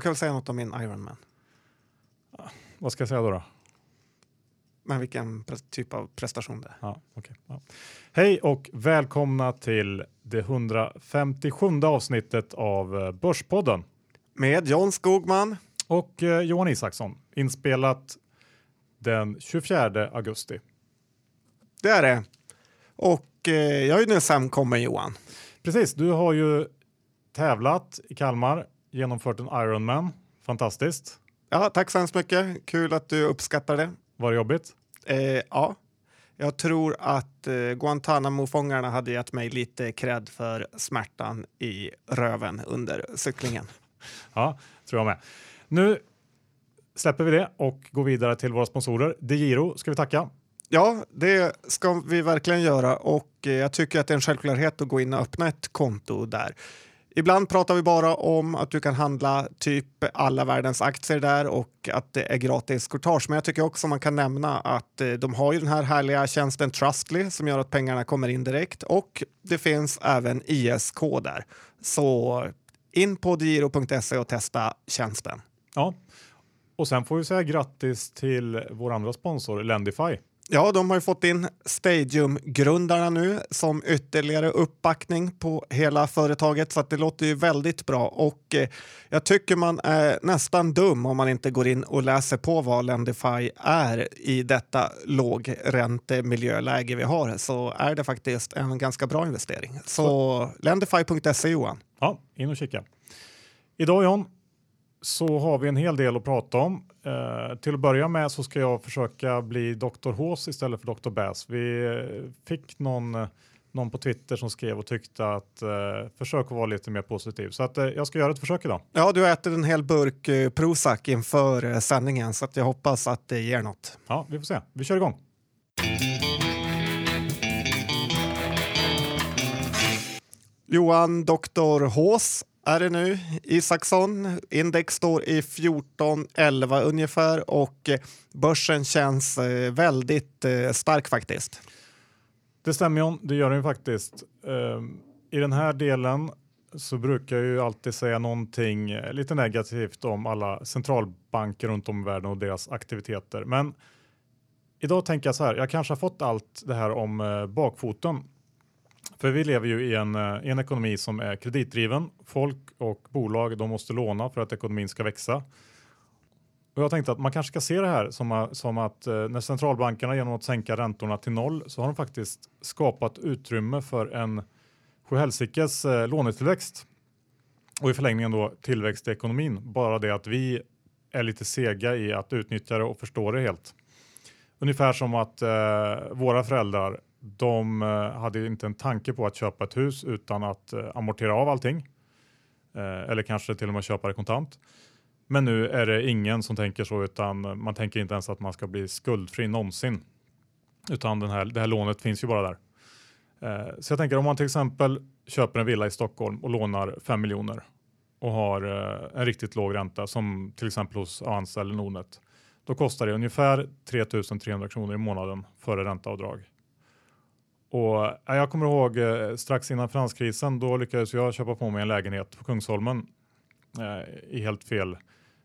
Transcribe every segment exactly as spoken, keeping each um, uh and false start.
Du kan väl säga något om min Iron Man? Ja, vad ska jag säga då då? Men vilken typ av prestation det är. Ja, okay. Ja. Hej och välkomna till det hundrafemtiosjunde avsnittet av Börspodden. Med John Skogman. Och eh, Johan Isaksson. Inspelat den tjugofjärde augusti. Det är det. Och eh, jag är ju nu samkommen, Johan. Precis, du har ju tävlat i Kalmar. Genomfört en Ironman. Fantastiskt. Ja, tack så hemskt mycket. Kul att du uppskattar det. Var det jobbigt? Eh, ja, jag tror att eh, Guantanamo-fångarna hade gett mig lite cred för smärtan i röven under cyklingen. Ja, tror jag med. Nu släpper vi det och går vidare till våra sponsorer. DEGIRO ska vi tacka. Ja, det ska vi verkligen göra och eh, jag tycker att det är en självklarhet att gå in och öppna ett konto där. Ibland pratar vi bara om att du kan handla typ alla världens aktier där och att det är gratis courtage. Men jag tycker också man kan nämna att de har ju den här härliga tjänsten Trustly som gör att pengarna kommer in direkt. Och det finns även I S K där. Så in på digiro punkt se och testa tjänsten. Ja, och sen får vi säga grattis till vår andra sponsor Lendify. Ja, de har ju fått in Stadium-grundarna nu som ytterligare uppbackning på hela företaget. Så att det låter ju väldigt bra och eh, jag tycker man är nästan dum om man inte går in och läser på vad Lendify är i detta lågräntemiljöläge vi har. Så är det faktiskt en ganska bra investering. Så, så. Lendify punkt se, Johan. Ja, in och kika. Idag, John, så har vi en hel del att prata om. Uh, till att börja med så ska jag försöka bli doktor Hås istället för doktor Bäs. Vi uh, fick någon, uh, någon på Twitter som skrev och tyckte att uh, försök att vara lite mer positiv. Så att, uh, jag ska göra ett försök idag. Ja, du äter en hel burk uh, Prozac inför uh, sändningen så att jag hoppas att det ger något. Ja, vi får se. Vi kör igång. Johan, doktor Hås. Är det nu Isaksson? Index står i fjorton elva ungefär och börsen känns väldigt stark faktiskt. Det stämmer ju, det gör den ju faktiskt. I den här delen så brukar jag ju alltid säga någonting lite negativt om alla centralbanker runt om i världen och deras aktiviteter. Men idag tänker jag så här, jag kanske har fått allt det här om bakfoten. För vi lever ju i en, en ekonomi som är kreditdriven. Folk och bolag de måste låna för att ekonomin ska växa. Och jag tänkte att man kanske ska se det här som, som att när centralbankerna genom att sänka räntorna till noll så har de faktiskt skapat utrymme för en sjuhälsikes lånetillväxt. Och i förlängningen då tillväxt i ekonomin. Bara det att vi är lite sega i att utnyttja det och förstå det helt. Ungefär som att eh, våra föräldrar... De hade inte en tanke på att köpa ett hus utan att amortera av allting. Eller kanske till och med köpa det kontant. Men nu är det ingen som tänker så utan man tänker inte ens att man ska bli skuldfri någonsin. Utan den här, det här lånet finns ju bara där. Så jag tänker om man till exempel köper en villa i Stockholm och lånar fem miljoner. Och har en riktigt låg ränta som till exempel hos Avanza eller Nordnet. Då kostar det ungefär tre tusen trehundra kronor i månaden före ränteavdrag. Och jag kommer ihåg strax innan finanskrisen då lyckades jag köpa på mig en lägenhet på Kungsholmen eh, i helt fel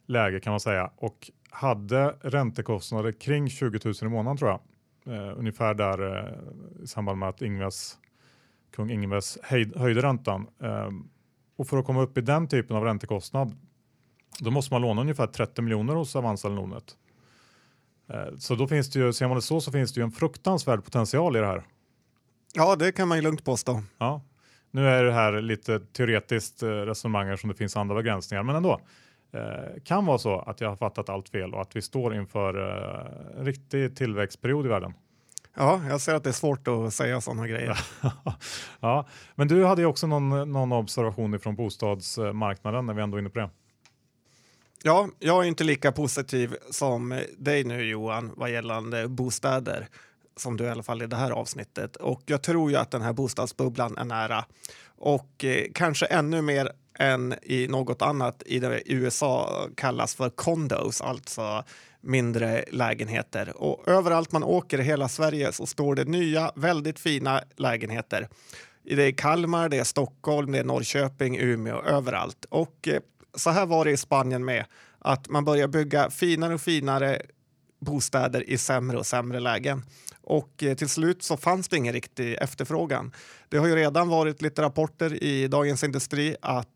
läge kan man säga. Och hade räntekostnader kring tjugo tusen i månaden tror jag. Eh, ungefär där eh, i samband med att Ingves, kung Ingves höj, höjde räntan. Eh, och för att komma upp i den typen av räntekostnad då måste man låna ungefär trettio miljoner hos Avanza eller Nordnet. Eh, så då finns det ju, ser man det så så finns det ju en fruktansvärd potential i det här. Ja, det kan man ju lugnt påstå. Ja. Nu är det här lite teoretiskt resonemang som det finns andra begränsningar. Men ändå, eh, kan vara så att jag har fattat allt fel och att vi står inför eh, en riktig tillväxtperiod i världen. Ja, jag ser att det är svårt att säga sådana grejer. Ja, men du hade ju också någon, någon observation från bostadsmarknaden när vi ändå är inne på det. Ja, jag är inte lika positiv som dig nu Johan vad gällande bostäder. Som du i alla fall i det här avsnittet. Och jag tror ju att den här bostadsbubblan är nära. Och eh, kanske ännu mer än i något annat i det U S A kallas för condos. Alltså mindre lägenheter. Och överallt man åker i hela Sverige så står det nya väldigt fina lägenheter. Det är Kalmar, det är Stockholm, det är Norrköping, Umeå, överallt. Och eh, så här var det i Spanien med, att man börjar bygga finare och finare bostäder i sämre och sämre lägen. Och till slut så fanns det ingen riktig efterfrågan. Det har ju redan varit lite rapporter i Dagens Industri att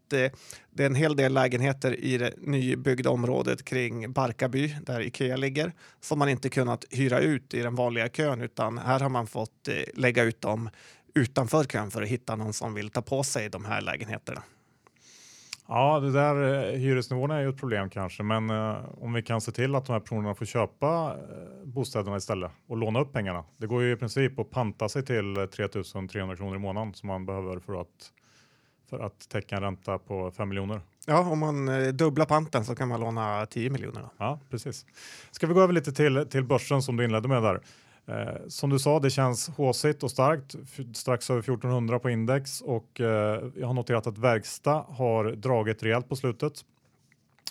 det är en hel del lägenheter i det nybyggda området kring Barkaby, där IKEA ligger, som man inte kunnat hyra ut i den vanliga kön, utan här har man fått lägga ut dem utanför kön för att hitta någon som vill ta på sig de här lägenheterna. Ja, det där hyresnivåerna är ju ett problem kanske, men eh, om vi kan se till att de här personerna får köpa eh, bostäderna istället och låna upp pengarna. Det går ju i princip att panta sig till tre tusen trehundra kronor i månaden som man behöver för att, för att täcka en ränta på fem miljoner. Ja, om man eh, dubblar panten så kan man låna tio miljoner. Då. Ja, precis. Ska vi gå över lite till, till börsen som du inledde med där. Eh, som du sa, det känns håsigt och starkt, f- strax över fjortonhundra på index, och eh, jag har noterat att verkstad har dragit rejält på slutet.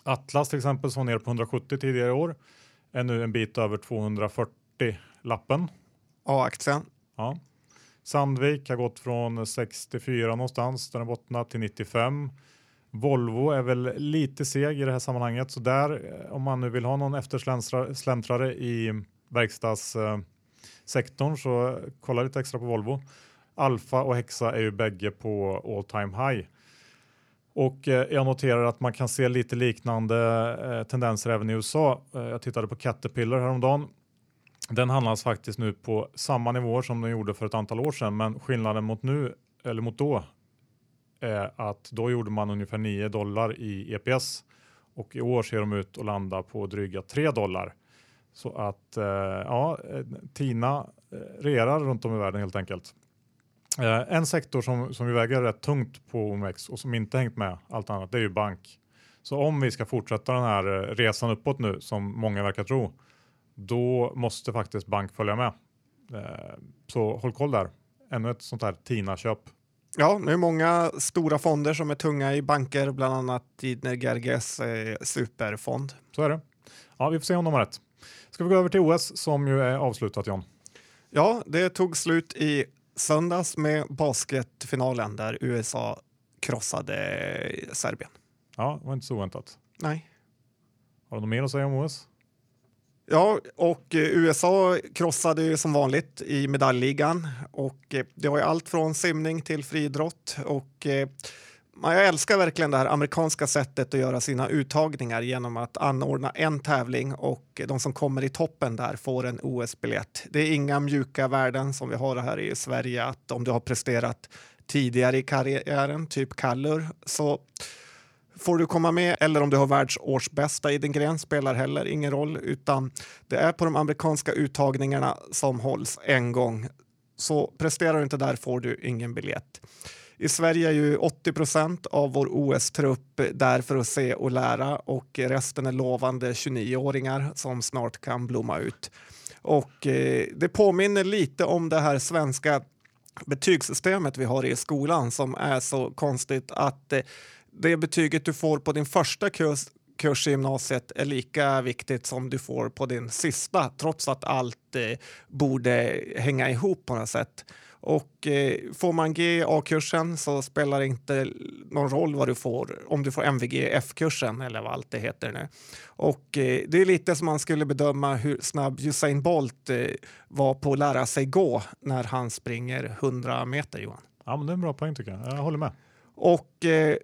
Atlas till exempel, som var ner på hundrasjuttio tidigare i år, är nu en bit över tvåhundrafyrtio-lappen. Ja, aktien. Ja. Sandvik har gått från sextiofyra någonstans, den är bottnat, till nittiofem. Volvo är väl lite seg i det här sammanhanget, så där, om man nu vill ha någon eftersläntrare i verkstadssektorn, så kolla lite extra på Volvo. Alfa och Hexa är ju bägge på all time high. Och jag noterar att man kan se lite liknande tendenser även i U S A. Jag tittade på Caterpillar häromdagen. Den handlas faktiskt nu på samma nivåer som den gjorde för ett antal år sedan. Men skillnaden mot nu, eller mot då, är att då gjorde man ungefär nio dollar i E P S. Och i år ser de ut att landa på dryga tre dollar. Så att ja, Tina regerar runt om i världen helt enkelt. En sektor som, som vi väger rätt tungt på O M X och som inte hängt med allt annat, det är ju bank. Så om vi ska fortsätta den här resan uppåt nu, som många verkar tro, då måste faktiskt bank följa med. Så håll koll där. Ännu ett sånt här Tina-köp. Ja, det är många stora fonder som är tunga i banker, bland annat G R Gs superfond. Så är det. Ja, vi får se om de har rätt. Ska vi gå över till O S som ju är avslutat, John? Ja, det tog slut i söndags med basketfinalen där U S A krossade Serbien. Ja, det var inte så väntat. Nej. Har du något mer att säga om O S? Ja, och U S A krossade ju som vanligt i medaljligan. Och det var ju allt från simning till friidrott. Och jag älskar verkligen det här amerikanska sättet att göra sina uttagningar genom att anordna en tävling, och de som kommer i toppen där får en O S-biljett. Det är inga mjuka värden som vi har här i Sverige, att om du har presterat tidigare i karriären, typ Kallur, så får du komma med, eller om du har världsårsbästa i din gren spelar heller ingen roll, utan det är på de amerikanska uttagningarna som hålls en gång. Så presterar du inte där får du ingen biljett. I Sverige är ju åttio procent av vår O S-trupp där för att se och lära, och resten är lovande tjugonio-åringar som snart kan blomma ut. Och eh, det påminner lite om det här svenska betygssystemet vi har i skolan, som är så konstigt att eh, det betyget du får på din första kurs, kurs i gymnasiet är lika viktigt som du får på din sista, trots att allt eh, borde hänga ihop på något sätt. Och eh, får man G A-kursen så spelar det inte någon roll vad du får, om du får M V G F-kursen eller vad allt det heter nu. Och eh, det är lite som man skulle bedöma hur snabb Usain Bolt eh, var på att lära sig gå när han springer hundra meter, Johan. Ja, men det är en bra poäng tycker jag. Jag håller med. Och eh,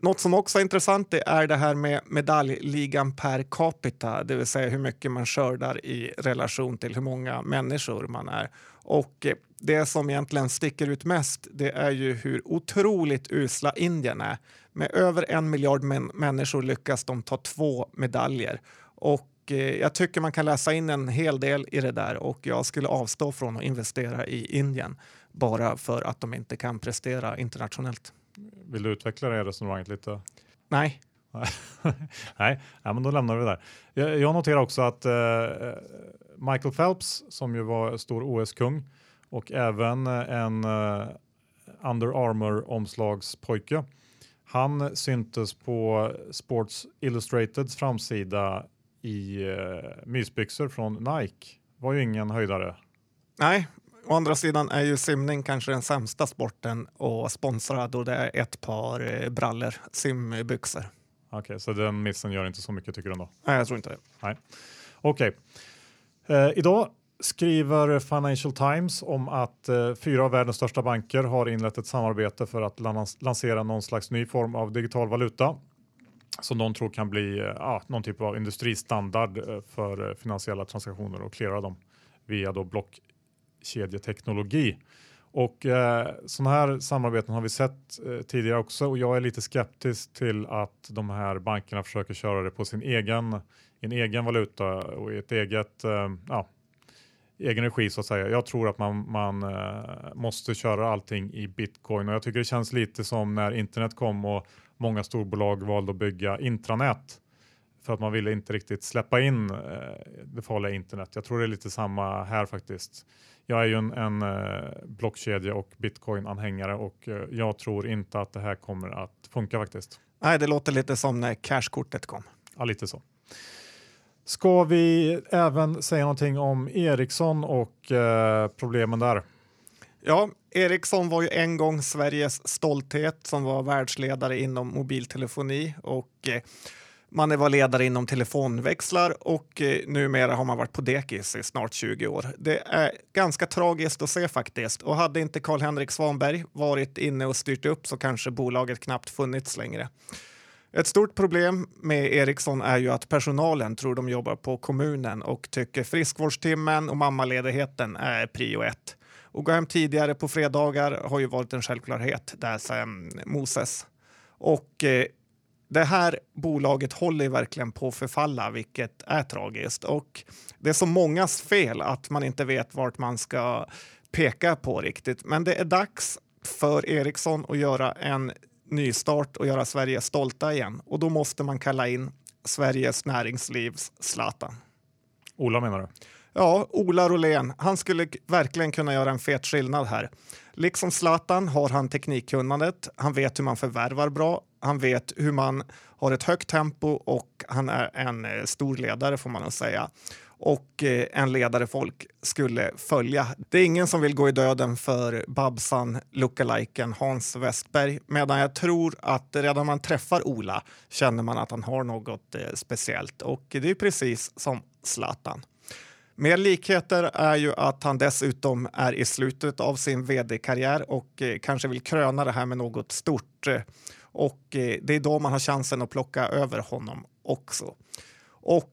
något som också är intressant det är det här med medaljligan per capita, det vill säga hur mycket man skördar i relation till hur många människor man är. Och eh, det som egentligen sticker ut mest det är ju hur otroligt usla Indien är. Med över en miljard män- människor lyckas de ta två medaljer. Och eh, jag tycker man kan läsa in en hel del i det där, och jag skulle avstå från att investera i Indien bara för att de inte kan prestera internationellt. Vill du utveckla det resonemanget lite? Nej. Nej, ja, men då lämnar vi det där. Jag, jag noterar också att eh, Michael Phelps, som ju var stor O S-kung, och även en eh, Under Armour-omslagspojke. Han syntes på Sports Illustrateds framsida i eh, mysbyxor från Nike. Var ju ingen höjdare. Nej, å andra sidan är ju simning kanske den sämsta sporten och sponsrad, och det är ett par eh, brallor, simbyxor. Okej, okay, så den missen gör inte så mycket tycker du då? Nej, jag tror inte det. Nej. Okej. Okay. Eh, idag skriver Financial Times om att eh, fyra av världens största banker har inlett ett samarbete för att lans- lansera någon slags ny form av digital valuta som de tror kan bli eh, någon typ av industristandard eh, för finansiella transaktioner och cleara dem via då blockkedjeteknologi. Och eh, sådana här samarbeten har vi sett eh, tidigare också, och jag är lite skeptisk till att de här bankerna försöker köra det på sin egen, en egen valuta och i ett eget eh, ja, egen regi så att säga. Jag tror att man, man eh, måste köra allting i bitcoin, och jag tycker det känns lite som när internet kom och många storbolag valde att bygga intranät för att man ville inte riktigt släppa in eh, det farliga internet. Jag tror det är lite samma här faktiskt. Jag är ju en, en eh, blockkedja och bitcoin-anhängare, och eh, jag tror inte att det här kommer att funka faktiskt. Nej, det låter lite som när cashkortet kom. Ja, lite så. Ska vi även säga någonting om Ericsson och eh, problemen där? Ja, Ericsson var ju en gång Sveriges stolthet, som var världsledare inom mobiltelefoni, och eh, man var ledare inom telefonväxlar, och eh, numera har man varit på dekis i snart tjugo år. Det är ganska tragiskt att se faktiskt. Och hade inte Carl-Henrik Svanberg varit inne och styrt upp så kanske bolaget knappt funnits längre. Ett stort problem med Ericsson är ju att personalen tror de jobbar på kommunen och tycker friskvårdstimmen och mammaledigheten är prio ett. Och gå hem tidigare på fredagar har ju varit en självklarhet där sen Moses. Och... Eh, Det här bolaget håller verkligen på att förfalla, vilket är tragiskt. Och det är så mångas fel att man inte vet vart man ska peka på riktigt. Men det är dags för Ericsson att göra en nystart och göra Sverige stolta igen. Och då måste man kalla in Sveriges näringslivs Zlatan. Ola menar du? Ja, Ola Rolén. Han skulle verkligen kunna göra en fet skillnad här. Liksom Zlatan har han teknikkunnandet. Han vet hur man förvärvar bra. Han vet hur man har ett högt tempo, och han är en stor ledare får man nog säga. Och en ledare folk skulle följa. Det är ingen som vill gå i döden för Babsan, lookaliken Hans Westberg. Medan jag tror att redan man träffar Ola känner man att han har något speciellt. Och det är precis som Zlatan. Mer likheter är ju att han dessutom är i slutet av sin vd-karriär och kanske vill kröna det här med något stort. Och det är då man har chansen att plocka över honom också. Och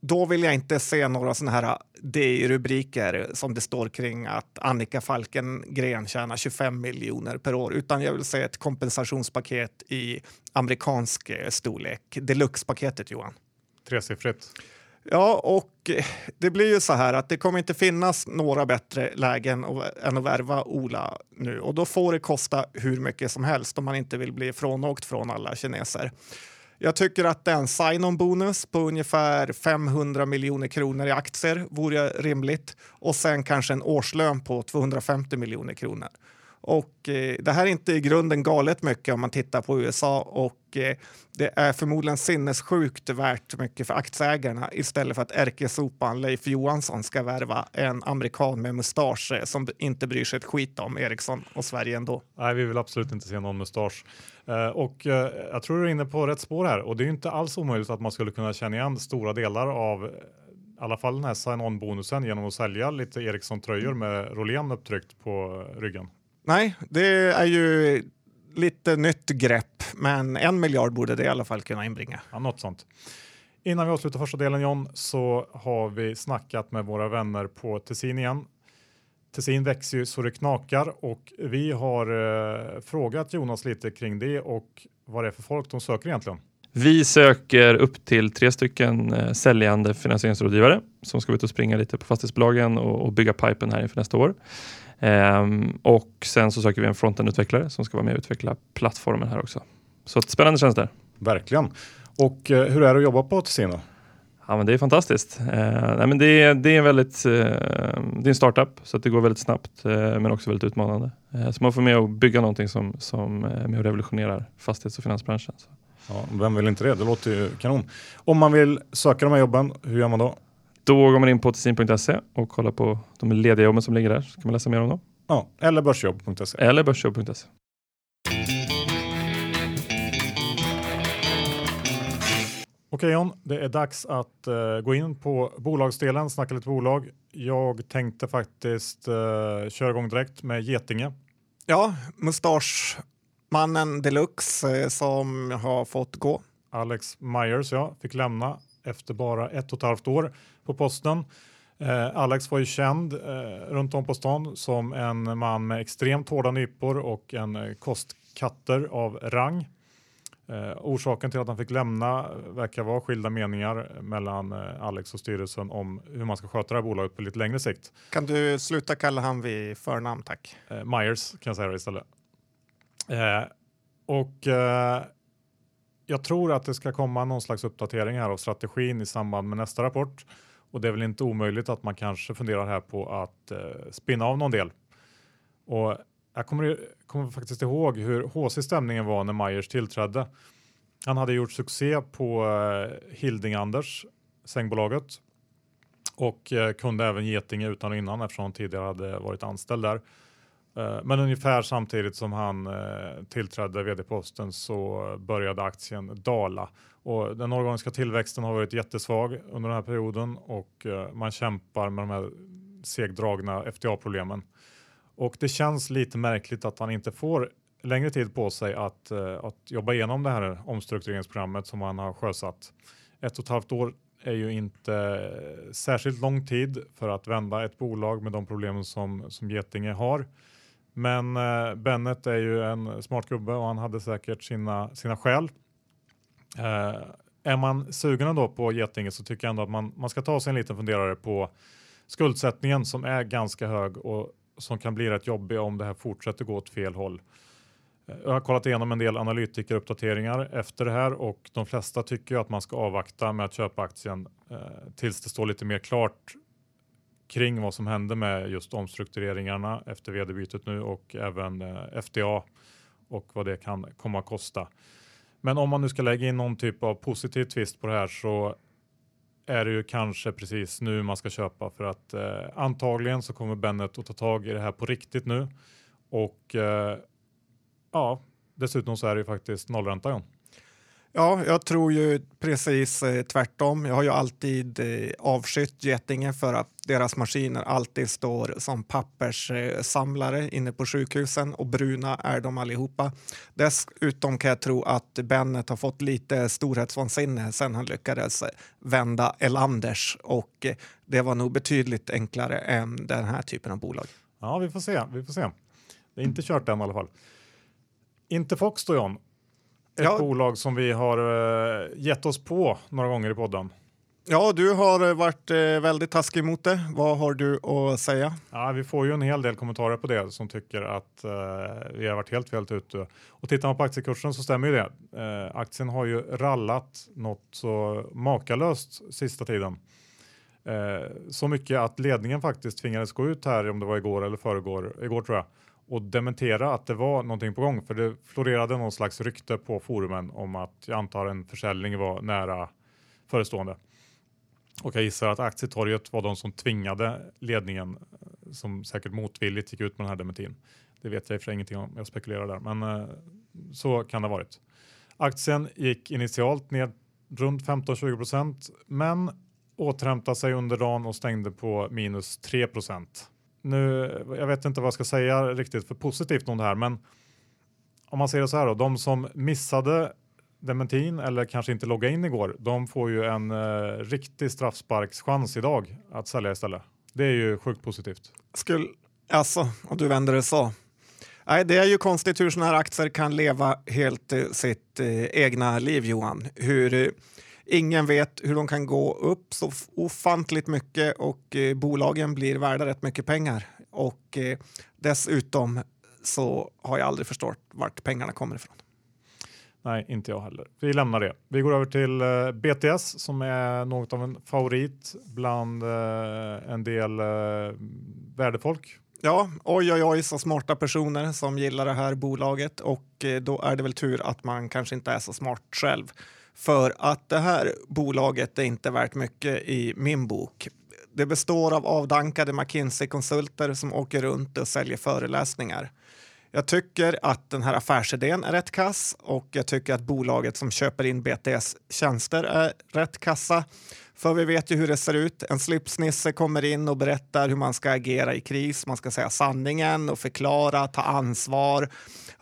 då vill jag inte se några såna här D I-rubriker som det står kring att Annika Falkengren tjänar tjugofem miljoner per år. Utan jag vill se ett kompensationspaket i amerikansk storlek. Deluxe-paketet, Johan. Tresiffrigt. Ja, och det blir ju så här att det kommer inte finnas några bättre lägen än att värva Ola nu. Och då får det kosta hur mycket som helst om man inte vill bli frånåkt från alla kineser. Jag tycker att den sign-on-bonus på ungefär femhundra miljoner kronor i aktier vore rimligt. Och sen kanske en årslön på tvåhundrafemtio miljoner kronor. Och eh, det här är inte i grunden galet mycket om man tittar på U S A, och eh, det är förmodligen sinnessjukt värt mycket för aktieägarna istället för att ärkesopan Leif Johansson ska värva en amerikan med mustasch som inte bryr sig ett skit om Ericsson och Sverige ändå. Nej, vi vill absolut inte se någon mustasch. Eh, och eh, jag tror du är inne på rätt spår här, och det är ju inte alls omöjligt att man skulle kunna känna igen stora delar av i alla fall den här sign-on-bonusen genom att sälja lite Ericsson-tröjor med Rolén upptryckt på ryggen. Nej, det är ju lite nytt grepp, men en miljard borde det i alla fall kunna inbringa. Ja, något sånt. Innan vi avslutar första delen, John, så har vi snackat med våra vänner på Tessin igen. Tessin växer ju så det knakar, och vi har eh, frågat Jonas lite kring det och vad det är för folk de söker egentligen. Vi söker upp till tre stycken eh, säljande finansieringsrådgivare som ska ut och springa lite på fastighetsbolagen och, och bygga pipen här inför nästa år. Um, och sen så söker vi en frontend-utvecklare som ska vara med och utveckla plattformen här också. Så ett spännande tjänst där. Verkligen. Och uh, hur är det att jobba på Tessin då? Ja, men det är fantastiskt. Uh, nej, men det, det är en väldigt uh, det är en startup, så att det går väldigt snabbt uh, men också väldigt utmanande. Uh, så man får med och bygga någonting som, som uh, med och revolutionerar fastighets- och finansbranschen. Så. Ja, vem vill inte det? Det låter ju kanon. Om man vill söka de här jobben, hur gör man då? Då går man in på tessin punkt se och kollar på de lediga jobben som ligger där. Så kan man läsa mer om dem. Ja, eller börsjobb punkt se. Eller börsjobb punkt se. Okej John, det är dags att uh, gå in på bolagsdelen, snacka lite bolag. Jag tänkte faktiskt uh, köra igång direkt med Getinge. Ja, mustaschmannen deluxe uh, som har fått gå. Alex Myers, ja, fick lämna efter bara ett och ett halvt år på posten. Uh, Alex var ju känd uh, runt om på stan som en man med extremt hårda nypor och en uh, kostkatter av rang. Eh, orsaken till att han fick lämna verkar vara skilda meningar mellan eh, Alex och styrelsen om hur man ska sköta det här bolaget på lite längre sikt. Kan du sluta kalla han vid förnamn, tack? Eh, Myers kan jag säga istället. Eh, och eh, jag tror att det ska komma någon slags uppdatering här av strategin i samband med nästa rapport. Och det är väl inte omöjligt att man kanske funderar här på att eh, spinna av någon del. Och jag kommer, kommer faktiskt ihåg hur H C-stämningen var när Myers tillträdde. Han hade gjort succé på eh, Hilding Anders, sängbolaget. Och eh, kunde även Getinge utan och innan eftersom han tidigare hade varit anställd där. Eh, men ungefär samtidigt som han eh, tillträdde vd-posten så började aktien dala. Och den organiska tillväxten har varit jättesvag under den här perioden. Och eh, man kämpar med de här segdragna F T A-problemen. Och det känns lite märkligt att han inte får längre tid på sig att, att jobba igenom det här omstruktureringsprogrammet som han har sjösatt. Ett och ett halvt år är ju inte särskilt lång tid för att vända ett bolag med de problem som, som Getinge har. Men eh, Bennet är ju en smart gubbe och han hade säkert sina, sina skäl. Eh, är man sugen då på Getinge så tycker jag ändå att man, man ska ta sig en liten funderare på skuldsättningen som är ganska hög och som kan bli rätt jobbig om det här fortsätter gå åt fel håll. Jag har kollat igenom en del analytikeruppdateringar efter det här och de flesta tycker att man ska avvakta med att köpa aktien eh, tills det står lite mer klart kring vad som händer med just omstruktureringarna efter vd-bytet nu och även eh, F D A och vad det kan komma att kosta. Men om man nu ska lägga in någon typ av positiv twist på det här så är det ju kanske precis nu man ska köpa för att eh, antagligen så kommer Bennet att ta tag i det här på riktigt nu. Och eh, ja, dessutom så är det ju faktiskt nollränta. John. Ja, jag tror ju precis eh, tvärtom. Jag har ju alltid eh, avskytt Getinge för att deras maskiner alltid står som papperssamlare eh, inne på sjukhusen och bruna är de allihopa. Dessutom kan jag tro att Bennet har fått lite storhetsvansinne sen han lyckades vända Elanders och eh, det var nog betydligt enklare än den här typen av bolag. Ja, vi får se. Vi får se. Det är inte kört än i alla fall. Inte Fox då, John. Ett ja. bolag som vi har gett oss på några gånger i podden. Ja, du har varit väldigt taskig mot det. Vad har du att säga? Ja, vi får ju en hel del kommentarer på det som tycker att eh, vi har varit helt fel ute. Och tittar man på aktiekursen så stämmer ju det. Eh, aktien har ju rallat något så makalöst sista tiden. Eh, så mycket att ledningen faktiskt tvingades gå ut här om det var igår eller föregår. Igår tror jag. Och dementera att det var någonting på gång. För det florerade någon slags rykte på forumen om att jag antar en försäljning var nära förestående. Och jag gissar att aktietorget var de som tvingade ledningen som säkert motvilligt gick ut med den här dementin. Det vet jag i och för sig ingenting om, jag spekulerar där. Men eh, så kan det ha varit. Aktien gick initialt ner runt femton till tjugo procent men återhämtade sig under dagen och stängde på minus tre procent. Nu, jag vet inte vad jag ska säga riktigt för positivt om det här, men om man ser det så här då, de som missade dementin eller kanske inte loggade in igår, de får ju en eh, riktig straffsparkschans idag att sälja istället. Det är ju sjukt positivt. Skulle, alltså, om du vänder det så. Nej, det är ju konstigt hur såna här aktier kan leva helt eh, sitt eh, egna liv, Johan. Hur... Eh, Ingen vet hur de kan gå upp så ofantligt mycket och eh, bolagen blir värda rätt mycket pengar. Och eh, dessutom så har jag aldrig förstått vart pengarna kommer ifrån. Nej, inte jag heller. Vi lämnar det. Vi går över till eh, B T S som är något av en favorit bland eh, en del eh, värdefolk. Ja, oj oj oj så smarta personer som gillar det här bolaget och eh, då är det väl tur att man kanske inte är så smart själv. För att det här bolaget är inte värt mycket i min bok. Det består av avdankade McKinsey-konsulter som åker runt och säljer föreläsningar. Jag tycker att den här affärsidén är rätt kass och jag tycker att bolaget som köper in B T S tjänster är rätt kassa. För vi vet ju hur det ser ut. En slipsnisse kommer in och berättar hur man ska agera i kris. Man ska säga sanningen och förklara, ta ansvar,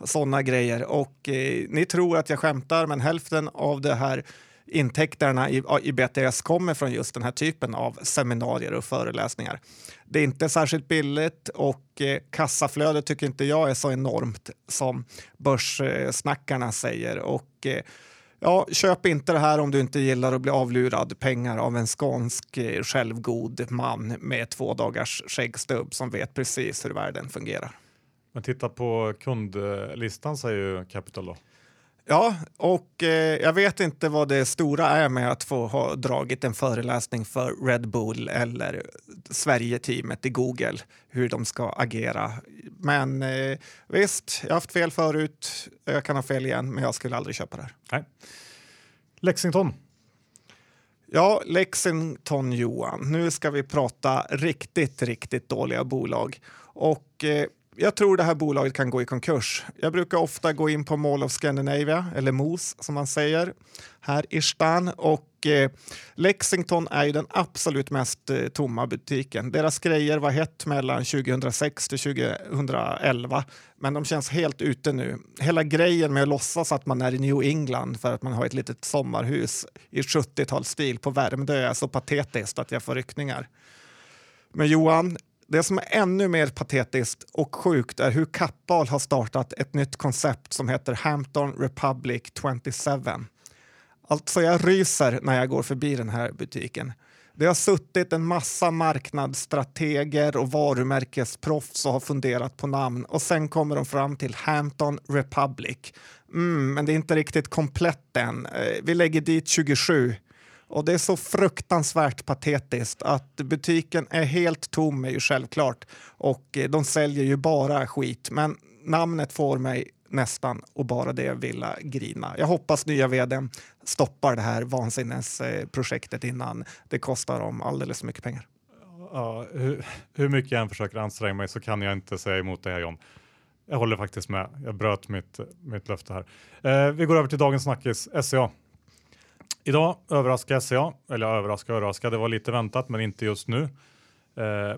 sådana grejer. Och eh, ni tror att jag skämtar, men hälften av det här intäkterna i, i B T S kommer från just den här typen av seminarier och föreläsningar. Det är inte särskilt billigt och eh, kassaflödet tycker inte jag är så enormt som börssnackarna säger. Och eh, ja, köp inte det här om du inte gillar att bli avlurad pengar av en skånsk eh, självgod man med två dagars skäggstubb som vet precis hur världen fungerar. Men titta på kundlistan, säger ju Capital då. Ja, och eh, jag vet inte vad det stora är med att få ha dragit en föreläsning för Red Bull eller Sverige-teamet i Google, hur de ska agera. Men eh, visst, jag har haft fel förut, jag kan ha fel igen, men jag skulle aldrig köpa det här. Nej. Lexington. Ja, Lexington Johan. Nu ska vi prata riktigt, riktigt dåliga bolag. Och... Eh, Jag tror det här bolaget kan gå i konkurs. Jag brukar ofta gå in på Mall of Scandinavia, eller M O S som man säger, här i stan. Och eh, Lexington är ju den absolut mest eh, tomma butiken. Deras grejer var hett mellan tjugohundrasex till tjugohundraelva, men de känns helt ute nu. Hela grejen med att låtsas att man är i New England för att man har ett litet sommarhus i sjuttiotalsstil på Värmdö är så patetiskt att jag får ryckningar. Men Johan... Det som är ännu mer patetiskt och sjukt är hur Kappahl har startat ett nytt koncept som heter Hampton Republic tjugosju. Alltså jag ryser när jag går förbi den här butiken. Det har suttit en massa marknadsstrateger och varumärkesproffs och har funderat på namn. Och sen kommer de fram till Hampton Republic. Mm, men det är inte riktigt komplett än. Vi lägger dit tjugosju. Och det är så fruktansvärt patetiskt att butiken är helt tom är ju självklart. Och de säljer ju bara skit. Men namnet får mig nästan och bara det vilja grina. Jag hoppas nya vdn stoppar det här vansinnesprojektet innan det kostar dem alldeles mycket pengar. Ja, hur, hur mycket jag än försöker anstränga mig så kan jag inte säga emot det här, John. Jag håller faktiskt med. Jag bröt mitt, mitt löfte här. Eh, vi går över till dagens snackis, S C A. Idag överraskade S C A, eller överraskade överraskade, det var lite väntat men inte just nu. Eh,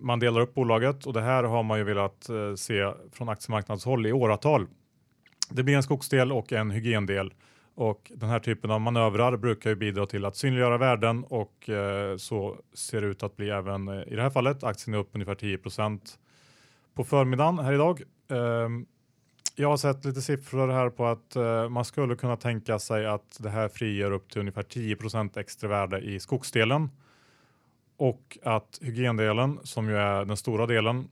man delar upp bolaget och det här har man ju velat eh, se från aktiemarknadshåll i åratal. Det blir en skogsdel och en hygiendel och den här typen av manövrar brukar ju bidra till att synliggöra värden och eh, så ser det ut att bli även eh, i det här fallet. Aktien är upp ungefär tio procent på förmiddagen här idag. Eh, Jag har sett lite siffror här på att eh, man skulle kunna tänka sig att det här frigör upp till ungefär tio procent extra värde i skogsdelen. Och att hygiendelen, som ju är den stora delen,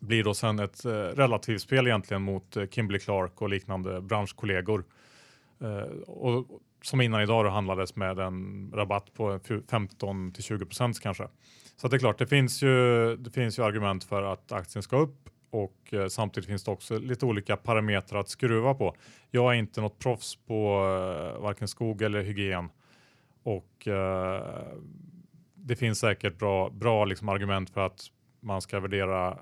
blir då sen ett eh, relativspel egentligen mot eh, Kimberly Clark och liknande branschkollegor. Eh, och, som innan idag då handlades med en rabatt på femton till tjugo procent kanske. Så att det är klart, det finns ju, det finns ju argument för att aktien ska upp. Och eh, samtidigt finns det också lite olika parametrar att skruva på. Jag är inte något proffs på eh, varken skog eller hygien. Och eh, det finns säkert bra, bra liksom argument för att man ska värdera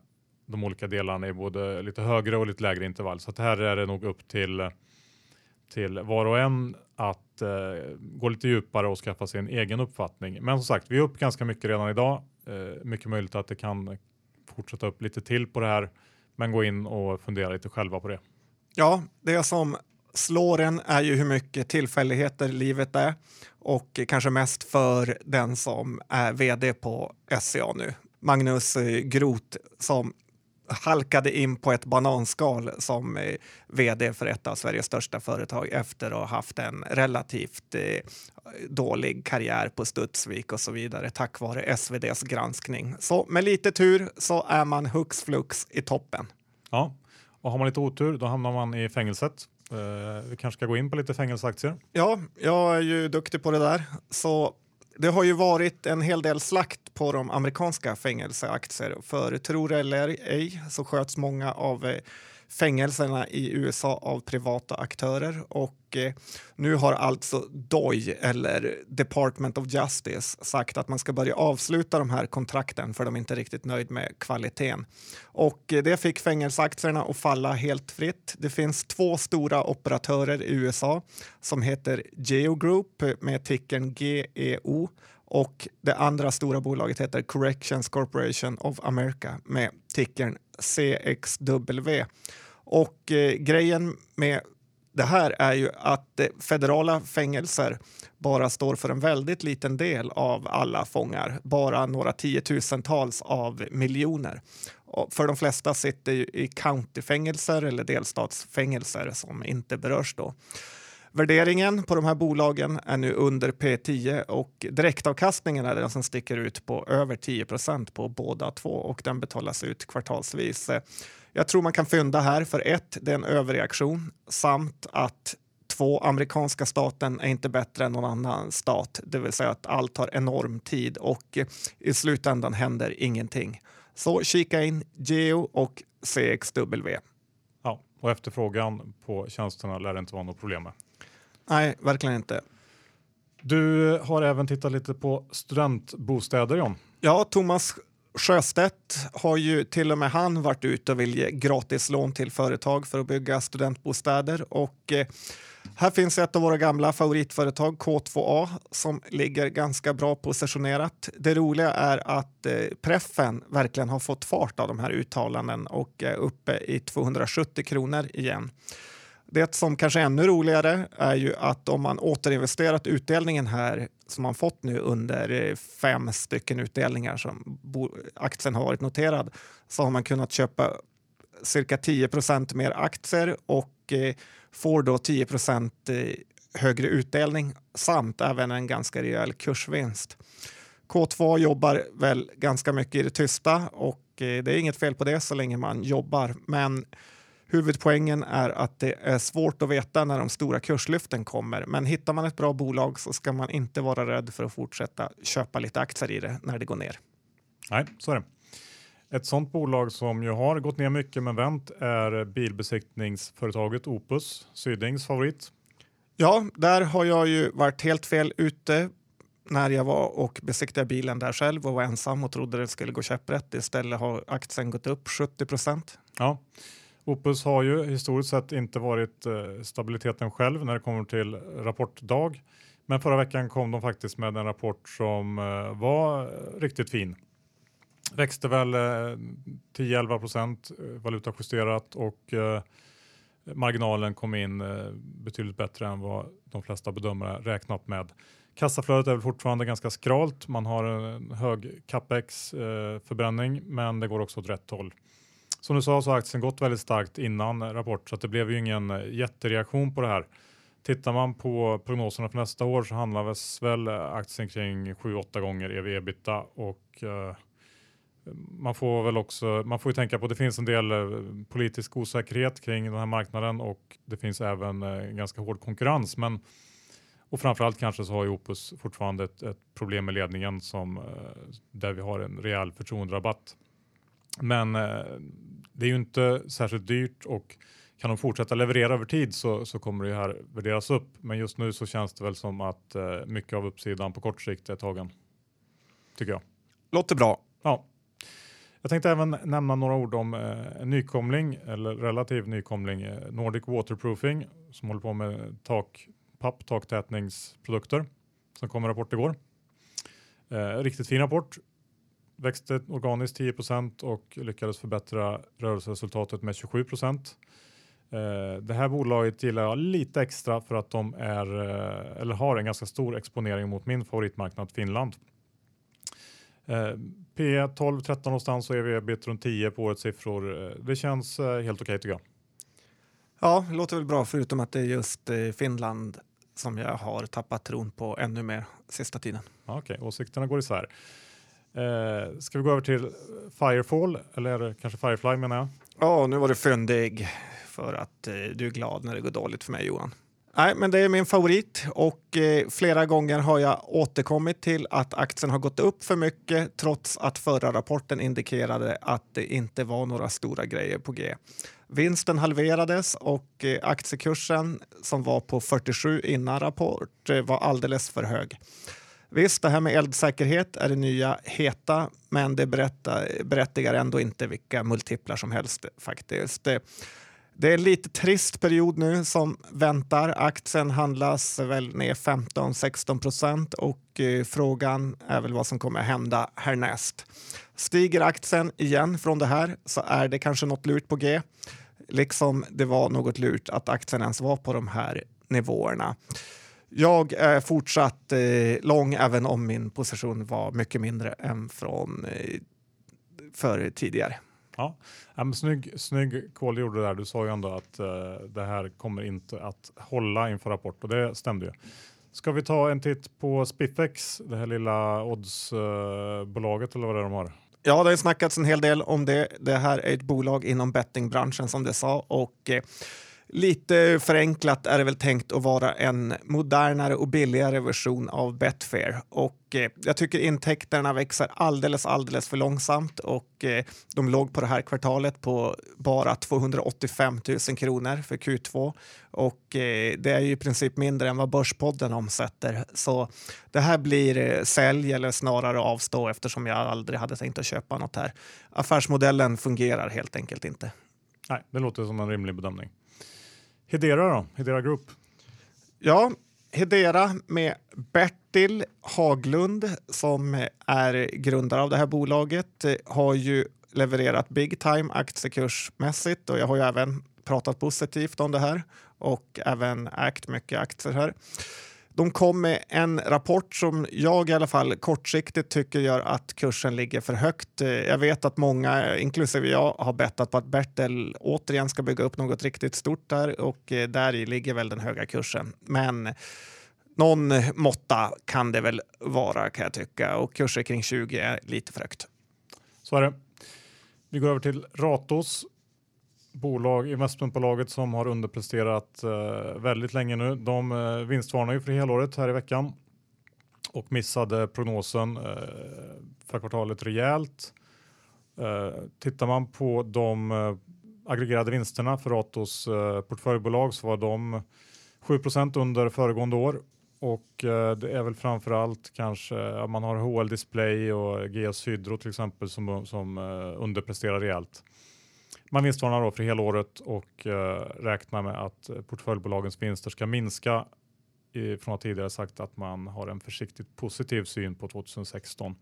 de olika delarna i både lite högre och lite lägre intervall. Så att här är det nog upp till, till var och en att eh, gå lite djupare och skaffa sin egen uppfattning. Men som sagt, vi är upp ganska mycket redan idag. Eh, mycket möjligt att det kan... fortsätta upp lite till på det här, men gå in och fundera lite själva på det. Ja, det som slår en är ju hur mycket tillfälligheter livet är och kanske mest för den som är vd på S C A nu. Magnus Groth som halkade in på ett bananskal som vd för ett av Sveriges största företag efter att ha haft en relativt dålig karriär på Studsvik och så vidare tack vare S V D:s granskning. Så med lite tur så är man hux flux i toppen. Ja, och har man lite otur då hamnar man i fängelset. Eh, vi kanske ska gå in på lite fängelseaktier. Ja, jag är ju duktig på det där. Så det har ju varit en hel del slakt på de amerikanska fängelseaktier. För tror eller ej så sköts många av fängelserna i U S A av privata aktörer, och eh, nu har alltså D O J eller Department of Justice sagt att man ska börja avsluta de här kontrakten för de är inte riktigt nöjd med kvaliteten. Och eh, det fick fängelseaktierna att falla helt fritt. Det finns två stora operatörer i U S A som heter G E O Group med tickern G E O, och det andra stora bolaget heter Corrections Corporation of America med tickern C X W. Och eh, grejen med det här är ju att eh, federala fängelser bara står för en väldigt liten del av alla fångar. Bara några tiotusentals av miljoner. Och för de flesta sitter ju i countyfängelser eller delstatsfängelser som inte berörs då. Värderingen på de här bolagen är nu under P tio och direktavkastningen är den som sticker ut på över tio procent på båda två, och den betalas ut kvartalsvis. Jag tror man kan fynda här för ett, det är en överreaktion, samt att två, amerikanska staten är inte bättre än någon annan stat. Det vill säga att allt tar enorm tid och i slutändan händer ingenting. Så kika in G E O och C X W. Ja, och efterfrågan på tjänsterna lär det inte vara något problem med. Nej, verkligen inte. Du har även tittat lite på studentbostäder, John. Ja, Thomas Sjöstedt har ju till och med han varit ute och vill ge gratislån till företag för att bygga studentbostäder. Och eh, här finns ett av våra gamla favoritföretag, K två A, som ligger ganska bra positionerat. Det roliga är att eh, preffen verkligen har fått fart av de här uttalanden och är uppe i tvåhundrasjuttio kronor igen. Det som kanske är ännu roligare är ju att om man återinvesterat utdelningen här som man fått nu under fem stycken utdelningar som aktien har varit noterad, så har man kunnat köpa cirka tio procent mer aktier och får då tio procent högre utdelning samt även en ganska rejäl kursvinst. K två jobbar väl ganska mycket i det tysta och det är inget fel på det så länge man jobbar, men huvudpoängen är att det är svårt att veta när de stora kurslyften kommer. Men hittar man ett bra bolag så ska man inte vara rädd för att fortsätta köpa lite aktier i det när det går ner. Nej, så är det. Ett sånt bolag som ju har gått ner mycket men vänt är bilbesiktningsföretaget Opus, Sydings favorit. Ja, där har jag ju varit helt fel ute när jag var och besiktade bilen där själv och var ensam och trodde det skulle gå käpprätt. Istället har aktien gått upp sjuttio procent. Ja. Opus har ju historiskt sett inte varit eh, stabiliteten själv när det kommer till rapportdag. Men förra veckan kom de faktiskt med en rapport som eh, var riktigt fin. Växte väl eh, tio till elva procent valutajusterat och eh, marginalen kom in eh, betydligt bättre än vad de flesta bedömare räknat med. Kassaflödet är väl fortfarande ganska skralt. Man har en hög capex eh, förbränning men det går också åt rätt håll. Som du sa så har aktien gått väldigt starkt innan rapport så att det blev ju ingen jättereaktion på det här. Tittar man på prognoserna för nästa år så handlar väl aktien kring sju åtta gånger E V/EBITDA och eh, man får väl också man får ju tänka på att det finns en del politisk osäkerhet kring den här marknaden och det finns även eh, ganska hård konkurrens, men och framförallt kanske så har ju Opus fortfarande ett, ett problem med ledningen som eh, där vi har en rejäl förtroenderabatt. Men eh, det är ju inte särskilt dyrt och kan de fortsätta leverera över tid så, så kommer det här värderas upp. Men just nu så känns det väl som att eh, mycket av uppsidan på kort sikt är tagen, tycker jag. Låter bra. Ja. Jag tänkte även nämna några ord om eh, nykomling eller relativ nykomling. Eh, Nordic Waterproofing som håller på med tak, papp, taktätningsprodukter som kom en rapport igår. Eh, riktigt fin rapport. Växte organiskt tio procent och lyckades förbättra rörelseresultatet med tjugosju procent. Det här bolaget gillar jag lite extra för att de är, eller har en ganska stor exponering mot min favoritmarknad Finland. P tolv tretton någonstans och E V/EBITDA runt tio på årets siffror. Det känns helt okej tycker jag. Ja, det låter väl bra förutom att det är just Finland som jag har tappat tron på ännu mer sista tiden. Okej, okay, åsikterna går isär. Eh, ska vi gå över till Firefall eller kanske Firefly menar jag? Ja, nu var du fyndig för att eh, du är glad när det går dåligt för mig Johan. Nej, men det är min favorit och eh, flera gånger har jag återkommit till att aktien har gått upp för mycket trots att förra rapporten indikerade att det inte var några stora grejer på G. Vinsten halverades och aktiekursen som var på fyrtiosju innan rapport var alldeles för hög. Visst, det här med eldsäkerhet är det nya heta, men det berättar, berättigar ändå inte vilka multiplar som helst faktiskt. Det, det är en lite trist period nu som väntar. Aktien handlas väl ner femton till sexton procent och eh, frågan är väl vad som kommer hända härnäst. Stiger aktien igen från det här så är det kanske något lurt på G. Liksom det var något lurt att aktien ens var på de här nivåerna. Jag är fortsatt eh, lång även om min position var mycket mindre än från eh, för tidigare. Ja, men snygg, snygg call gjorde det där. Du sa ju ändå att eh, det här kommer inte att hålla inför rapport och det stämde ju. Ska vi ta en titt på Spifex, det här lilla oddsbolaget eh, eller vad det är de har? Ja, det har snackats en hel del om det. Det här är ett bolag inom bettingbranschen som det sa och... Eh, Lite förenklat är det väl tänkt att vara en modernare och billigare version av Betfair. Och eh, jag tycker intäkterna växer alldeles, alldeles för långsamt. Och eh, de låg på det här kvartalet på bara tvåhundraåttiofem tusen kronor för Q två. Och eh, det är ju i princip mindre än vad Börspodden omsätter. Så det här blir eh, sälj eller snarare avstå eftersom jag aldrig hade tänkt att köpa något här. Affärsmodellen fungerar helt enkelt inte. Nej, det låter som en rimlig bedömning. Hedera då? Hedera Group? Ja, Hedera med Bertil Haglund som är grundare av det här bolaget har ju levererat big time aktiekursmässigt och jag har ju även pratat positivt om det här och även ägt mycket aktier här. De kom med en rapport som jag i alla fall kortsiktigt tycker gör att kursen ligger för högt. Jag vet att många, inklusive jag, har bettat på att Bertil återigen ska bygga upp något riktigt stort där. Och där i ligger väl den höga kursen. Men någon måtta kan det väl vara kan jag tycka. Och kurser kring tjugo är lite för högt. Så är det. Vi går över till Ratos. Bolag, investmentbolaget som har underpresterat eh, väldigt länge nu. De eh, vinstvarnar ju för helåret här i veckan och missade prognosen eh, för kvartalet rejält. Eh, tittar man på de eh, aggregerade vinsterna för Ratos eh, portföljbolag så var de sju procent under föregående år. Och eh, det är väl framförallt kanske ja, man har H L Display och G S Hydro till exempel som, som eh, underpresterar rejält. Man vinstvarnar då för hela året och eh, räknar med att portföljbolagens vinster ska minska i, från att tidigare sagt att man har en försiktigt positiv syn på tjugohundrasexton.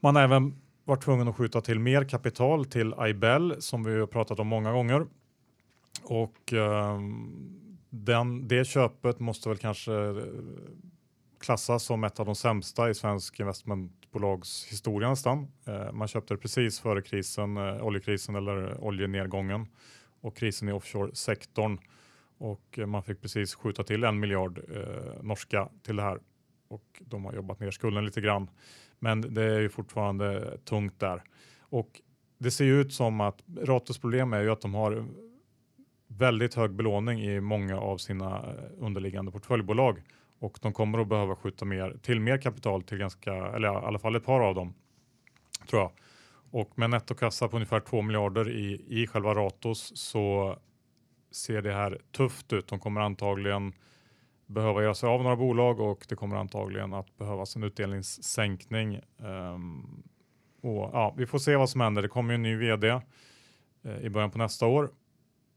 Man har även varit tvungen att skjuta till mer kapital till I B L som vi har pratat om många gånger. Och eh, den, det köpet måste väl kanske klassas som ett av de sämsta i svensk investment bolagshistorien nästan. Man köpte det precis före krisen, oljekrisen eller oljenedgången och krisen i offshore-sektorn och man fick precis skjuta till en miljard eh, norska till det här och de har jobbat ner skulden lite grann men det är ju fortfarande tungt där och det ser ju ut som att Ratos problem är ju att de har väldigt hög belåning i många av sina underliggande portföljbolag. Och de kommer att behöva skjuta mer, till mer kapital till ganska, eller i alla fall ett par av dem, tror jag. Och med nettokassa på ungefär två miljarder i, i själva Ratos så ser det här tufft ut. De kommer antagligen behöva göra sig av några bolag och det kommer antagligen att behövas en utdelningssänkning. Um, och, ja, vi får se vad som händer. Det kommer ju en ny vd eh, i början på nästa år.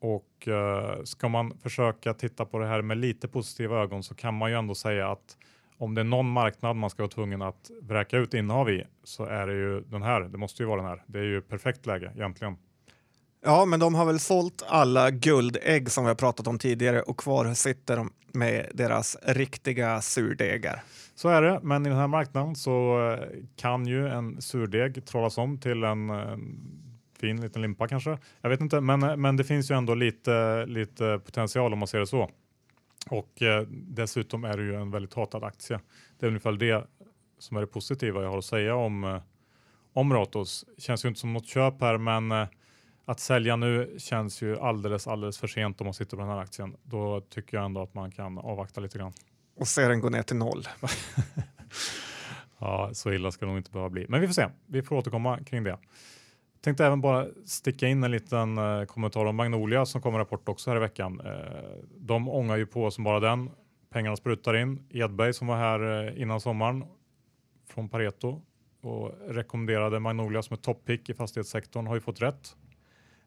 Och eh, ska man försöka titta på det här med lite positiva ögon så kan man ju ändå säga att om det är någon marknad man ska vara tvungen att vräka ut innehav i så är det ju den här. Det måste ju vara den här. Det är ju perfekt läge egentligen. Ja, men de har väl sålt alla guldägg som vi har pratat om tidigare och kvar sitter de med deras riktiga surdegar. Så är det, men i den här marknaden så kan ju en surdeg trollas om till en... en fin liten limpa kanske. Jag vet inte, men, men det finns ju ändå lite, lite potential om man ser det så. Och eh, dessutom är det ju en väldigt hatad aktie. Det är ungefär det som är det positiva jag har att säga om, eh, om Ratos. Känns ju inte som något köp här, men eh, att sälja nu känns ju alldeles, alldeles för sent om man sitter på den här aktien. Då tycker jag ändå att man kan avvakta lite grann. Och se den gå ner till noll. Ja, så illa ska det nog inte behöva bli. Men vi får se. Vi får återkomma kring det. Tänkte även bara sticka in en liten eh, kommentar om Magnolia som kommer rapport också här i veckan. Eh, de ångar ju på som bara den. Pengarna sprutar in. Edberg som var här eh, innan sommaren från Pareto och rekommenderade Magnolia som ett toppick i fastighetssektorn har ju fått rätt.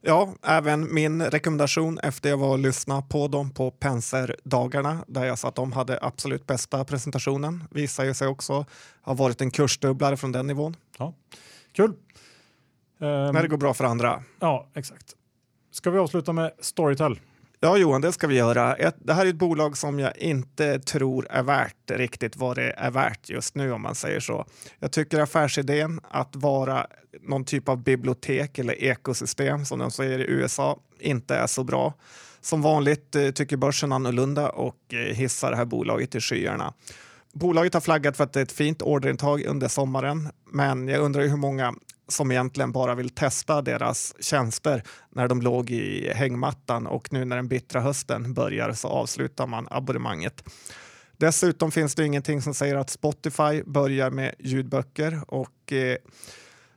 Ja, även min rekommendation efter jag var och lyssnade på dem på Penserdagarna där jag sa att de hade absolut bästa presentationen visar ju sig också ha varit en kursdubblare från den nivån. Ja, kul! När det går bra för andra. Ja, exakt. Ska vi avsluta med Storytel? Ja, Johan, det ska vi göra. Ett, det här är ett bolag som jag inte tror är värt riktigt vad det är värt just nu om man säger så. Jag tycker affärsidén att vara någon typ av bibliotek eller ekosystem som de säger i U S A inte är så bra. Som vanligt tycker börsen annorlunda och hissar det här bolaget i skyarna. Bolaget har flaggat för att det är ett fint orderintag under sommaren, men jag undrar ju hur många som egentligen bara vill testa deras tjänster när de låg i hängmattan och nu när den bittra hösten börjar så avslutar man abonnemanget. Dessutom finns det ingenting som säger att Spotify börjar med ljudböcker och eh,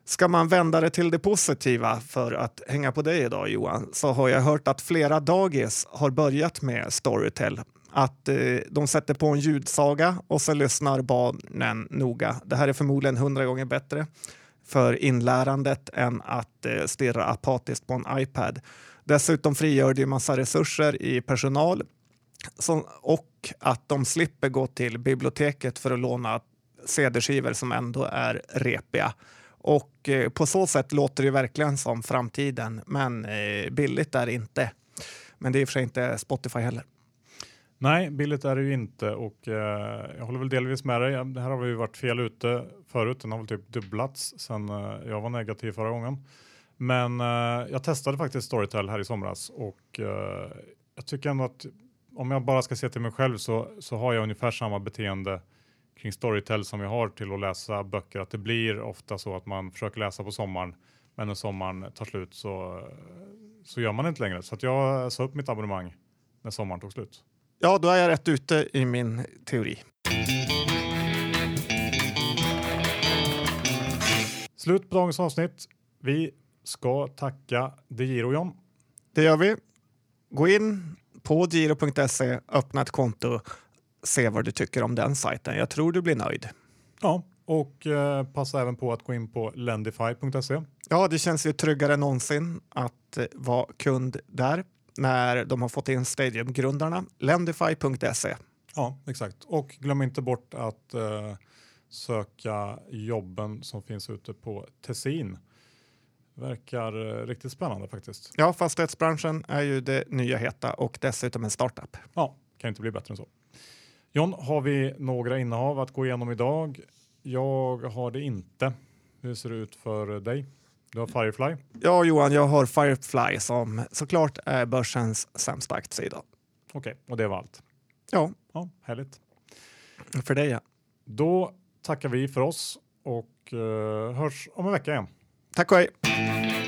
ska man vända det till det positiva för att hänga på dig idag Johan så har jag hört att flera dagis har börjat med Storytel. Att eh, de sätter på en ljudsaga och så lyssnar barnen noga. Det här är förmodligen hundra gånger bättre för inlärandet än att stirra apatiskt på en iPad. Dessutom frigör det en massa resurser i personal och att de slipper gå till biblioteket för att låna cd-skivor som ändå är repiga. Och på så sätt låter det verkligen som framtiden, men billigt är det inte. Men det är i och för sig inte Spotify heller. Nej, billigt är det ju inte och eh, jag håller väl delvis med dig. Det här har vi ju varit fel ute förut. Den har väl typ dubblats sen eh, jag var negativ förra gången. Men eh, jag testade faktiskt Storytel här i somras och eh, jag tycker ändå att om jag bara ska se till mig själv så, så har jag ungefär samma beteende kring Storytel som jag har till att läsa böcker. Att det blir ofta så att man försöker läsa på sommaren men när sommaren tar slut så, så gör man inte längre. Så att jag sa upp mitt abonnemang när sommaren tog slut. Ja, då är jag rätt ute i min teori. Slut på dagens avsnitt. Vi ska tacka DEGIRO, John. Det gör vi. Gå in på degiro punkt se, öppna ett konto, se vad du tycker om den sajten. Jag tror du blir nöjd. Ja, och eh, passa även på att gå in på lendify punkt se. Ja, det känns ju tryggare än någonsin att eh, vara kund där. När de har fått in Stadium-grundarna. Lendify punkt se. Ja, exakt. Och glöm inte bort att eh, söka jobben som finns ute på Tessin. Verkar eh, riktigt spännande faktiskt. Ja, fastighetsbranschen är ju det nya heta och dessutom en startup. Ja, kan inte bli bättre än så. John, har vi några innehav att gå igenom idag? Jag har det inte. Hur ser det ut för dig? Du har Firefly. Ja, Johan, jag har Firefly som såklart är börsens sämsta aktie idag. Okej, och det var allt. Ja. Ja, härligt. För dig, ja. Då tackar vi för oss och uh, hörs om en vecka igen. Tack och hej.